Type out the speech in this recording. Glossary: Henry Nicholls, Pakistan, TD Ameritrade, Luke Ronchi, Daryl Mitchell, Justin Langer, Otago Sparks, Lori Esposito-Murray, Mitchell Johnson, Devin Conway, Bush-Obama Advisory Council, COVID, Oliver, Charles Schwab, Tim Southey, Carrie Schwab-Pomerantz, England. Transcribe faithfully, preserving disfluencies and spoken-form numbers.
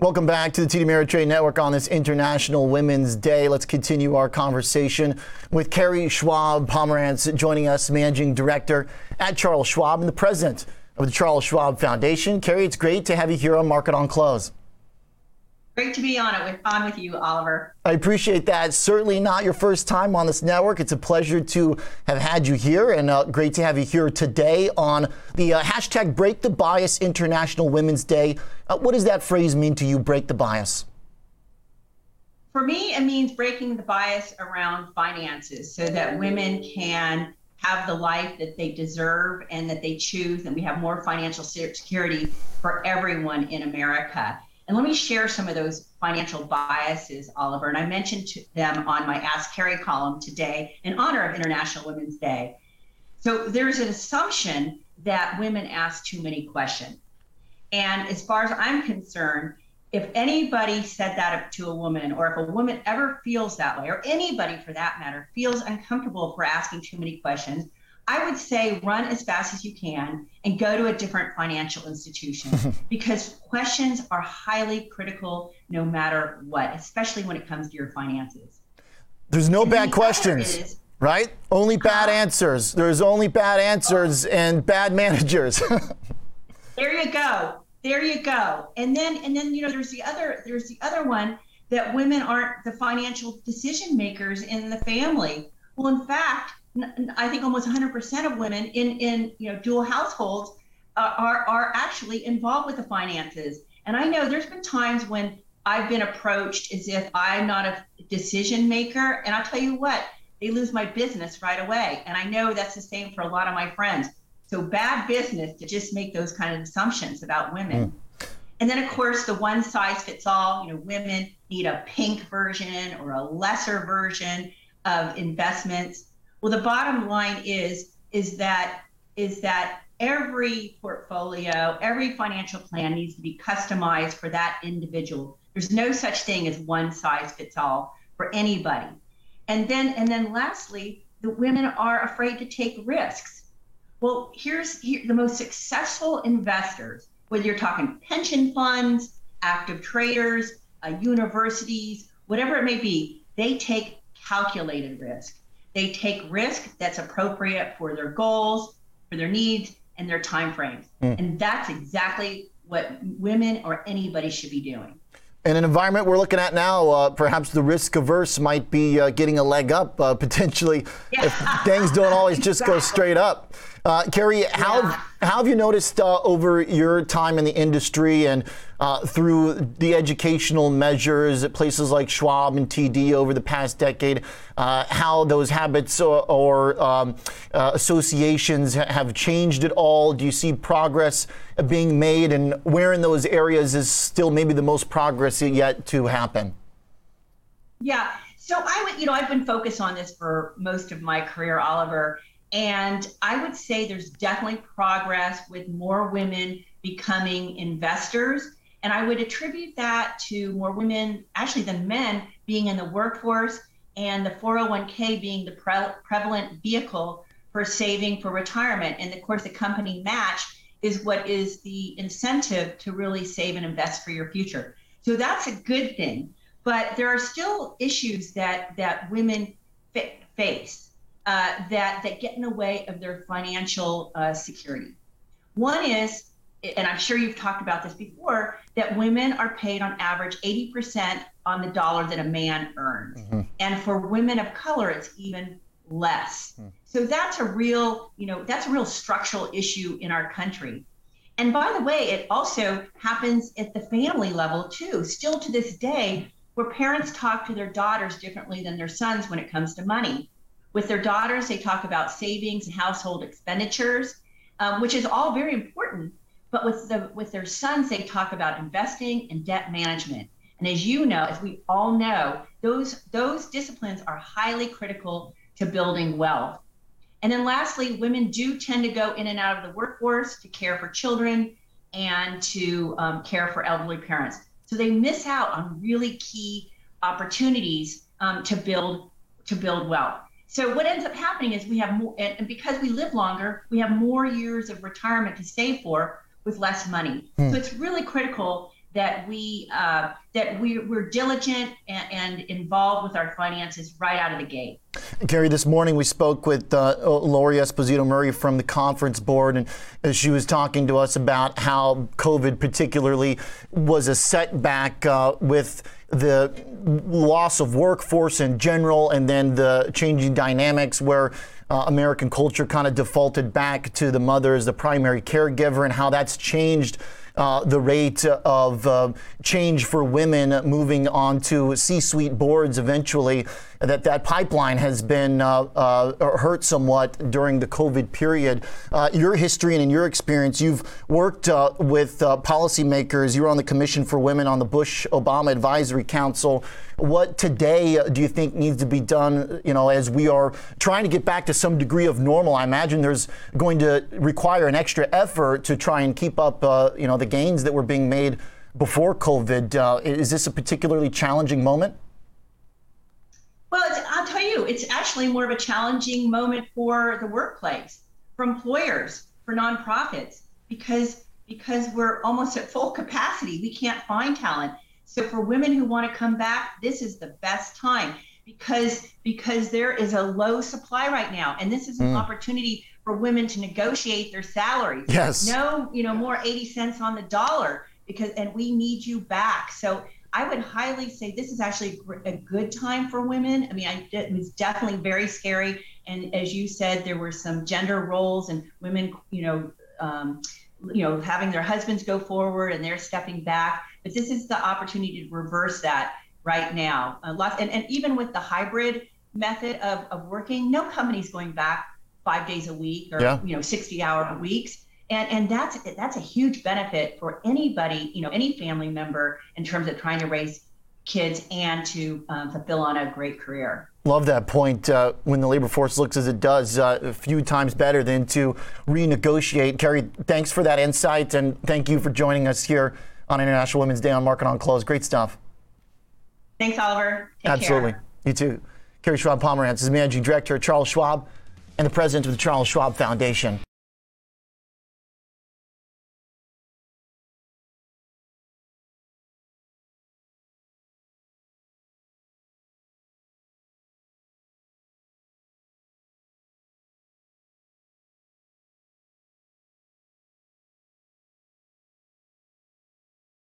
Welcome back to the T D Ameritrade Network on this International Women's Day. Let's continue our conversation with Carrie Schwab-Pomerantz, joining us, Managing Director at Charles Schwab and the President of the Charles Schwab Foundation. Carrie, it's great to have you here on Market on Close. Great to be on it with, on with you, Oliver. I appreciate that. Certainly not your first time on this network. It's a pleasure to have had you here, and uh, great to have you here today on the uh, hashtag Break the Bias International Women's Day. Uh, what does that phrase mean to you, break the bias? For me, it means breaking the bias around finances so that women can have the life that they deserve and that they choose, and we have more financial security for everyone in America. And let me share some of those financial biases, Oliver, and I mentioned them on my Ask Carrie column today in honor of International Women's Day. So there's an assumption that women ask too many questions. And as far as I'm concerned, if anybody said that to a woman, or if a woman ever feels that way, or anybody for that matter feels uncomfortable for asking too many questions, I would say run as fast as you can and go to a different financial institution, because questions are highly critical no matter what, especially when it comes to your finances. There's no bad questions, right? Only bad answers. There's only bad answers and bad managers. There you go. There you go. And then, and then, you know, there's the other, there's the other one that women aren't the financial decision makers in the family. Well, in fact, I think almost one hundred percent of women in, in you know dual households uh, are are actually involved with the finances. And I know there's been times when I've been approached as if I'm not a decision maker. And I'll tell you what, they lose my business right away. And I know that's the same for a lot of my friends. So bad business to just make those kind of assumptions about women. Mm. And then, of course, the one size fits all. You know, women need a pink version or a lesser version of investments. Well, the bottom line is is that is that every portfolio, every financial plan needs to be customized for that individual. There's no such thing as one size fits all for anybody. And then and then lastly, the women are afraid to take risks. Well, here's here, the most successful investors, whether you're talking pension funds, active traders, uh, universities, whatever it may be, they take calculated risk. They take risk that's appropriate for their goals, for their needs, and their timeframes. Mm. And that's exactly what women or anybody should be doing. In an environment we're looking at now, uh, perhaps the risk averse might be uh, getting a leg up, uh, potentially, yeah. if things don't always just exactly. go straight up. Uh, Carrie, how, yeah. how have you noticed uh, over your time in the industry and uh, through the educational measures at places like Schwab and T D over the past decade, uh, how those habits or, or um, uh, associations have changed at all? Do you see progress being made, and where in those areas is still maybe the most progress yet to happen? Yeah, so I would, you know, I've been focused on this for most of my career, Oliver. And I would say there's definitely progress with more women becoming investors. And I would attribute that to more women, actually than men, being in the workforce, and the four oh one k being the pre- prevalent vehicle for saving for retirement. And of course, the company match is what is the incentive to really save and invest for your future. So that's a good thing. But there are still issues that, that women fa- face. Uh, that, that get in the way of their financial uh, security. One is, and I'm sure you've talked about this before, that women are paid on average eighty percent on the dollar that a man earns. Mm-hmm. And for women of color, it's even less. Mm. So that's a real, you know, that's a real structural issue in our country. And by the way, it also happens at the family level too. Still to this day, where parents talk to their daughters differently than their sons when it comes to money. With their daughters, they talk about savings and household expenditures, um, which is all very important. But with the with their sons, they talk about investing and debt management. And as you know, as we all know, those those disciplines are highly critical to building wealth. And then lastly, women do tend to go in and out of the workforce to care for children and to um, care for elderly parents. So they miss out on really key opportunities um, to build to build wealth. So what ends up happening is we have more, and because we live longer, we have more years of retirement to save for with less money. Mm. So it's really critical that we uh, that we, we're diligent and, and involved with our finances right out of the gate. Carrie, this morning we spoke with uh, Lori Esposito-Murray from the conference board, and she was talking to us about how COVID particularly was a setback uh, with the loss of workforce in general, and then the changing dynamics where uh, American culture kind of defaulted back to the mother as the primary caregiver, and how that's changed Uh, the rate of uh, change for women moving on to C-suite boards eventually, that that pipeline has been uh, uh, hurt somewhat during the COVID period. Uh, your history and in your experience, you've worked uh, with uh, policymakers. You were on the Commission for Women on the Bush-Obama Advisory Council. What today do you think needs to be done, you know, as we are trying to get back to some degree of normal? I imagine there's going to require an extra effort to try and keep up, uh, you know, the gains that were being made before COVID. Uh, is this a particularly challenging moment? Well, it's, I'll tell you, it's actually more of a challenging moment for the workplace, for employers, for nonprofits, because because we're almost at full capacity. We can't find talent. So for women who want to come back, this is the best time because because there is a low supply right now, and this is an mm. opportunity for women to negotiate their salaries. Yes. No, you know, more eighty cents on the dollar, because, and we need you back. So I would highly say this is actually a good time for women. I mean, I, it was definitely very scary. And as you said, there were some gender roles and women, you know, um, you know, having their husbands go forward and they're stepping back. But this is the opportunity to reverse that right now. Uh, lots, and, and even with the hybrid method of, of working, no company's going back five days a week or yeah. you know sixty hour weeks, and and that's that's a huge benefit for anybody, you know, any family member, in terms of trying to raise kids and to um, fulfill on a great career. Love that point. Uh, when the labor force looks as it does, uh, a few times better than to renegotiate. Carrie, thanks for that insight, and thank you for joining us here on International Women's Day on Market on Close. Great stuff. Thanks, Oliver. Take Absolutely. Care. You too. Carrie Schwab-Pomerantz is Managing Director at Charles Schwab and the president of the Charles Schwab Foundation.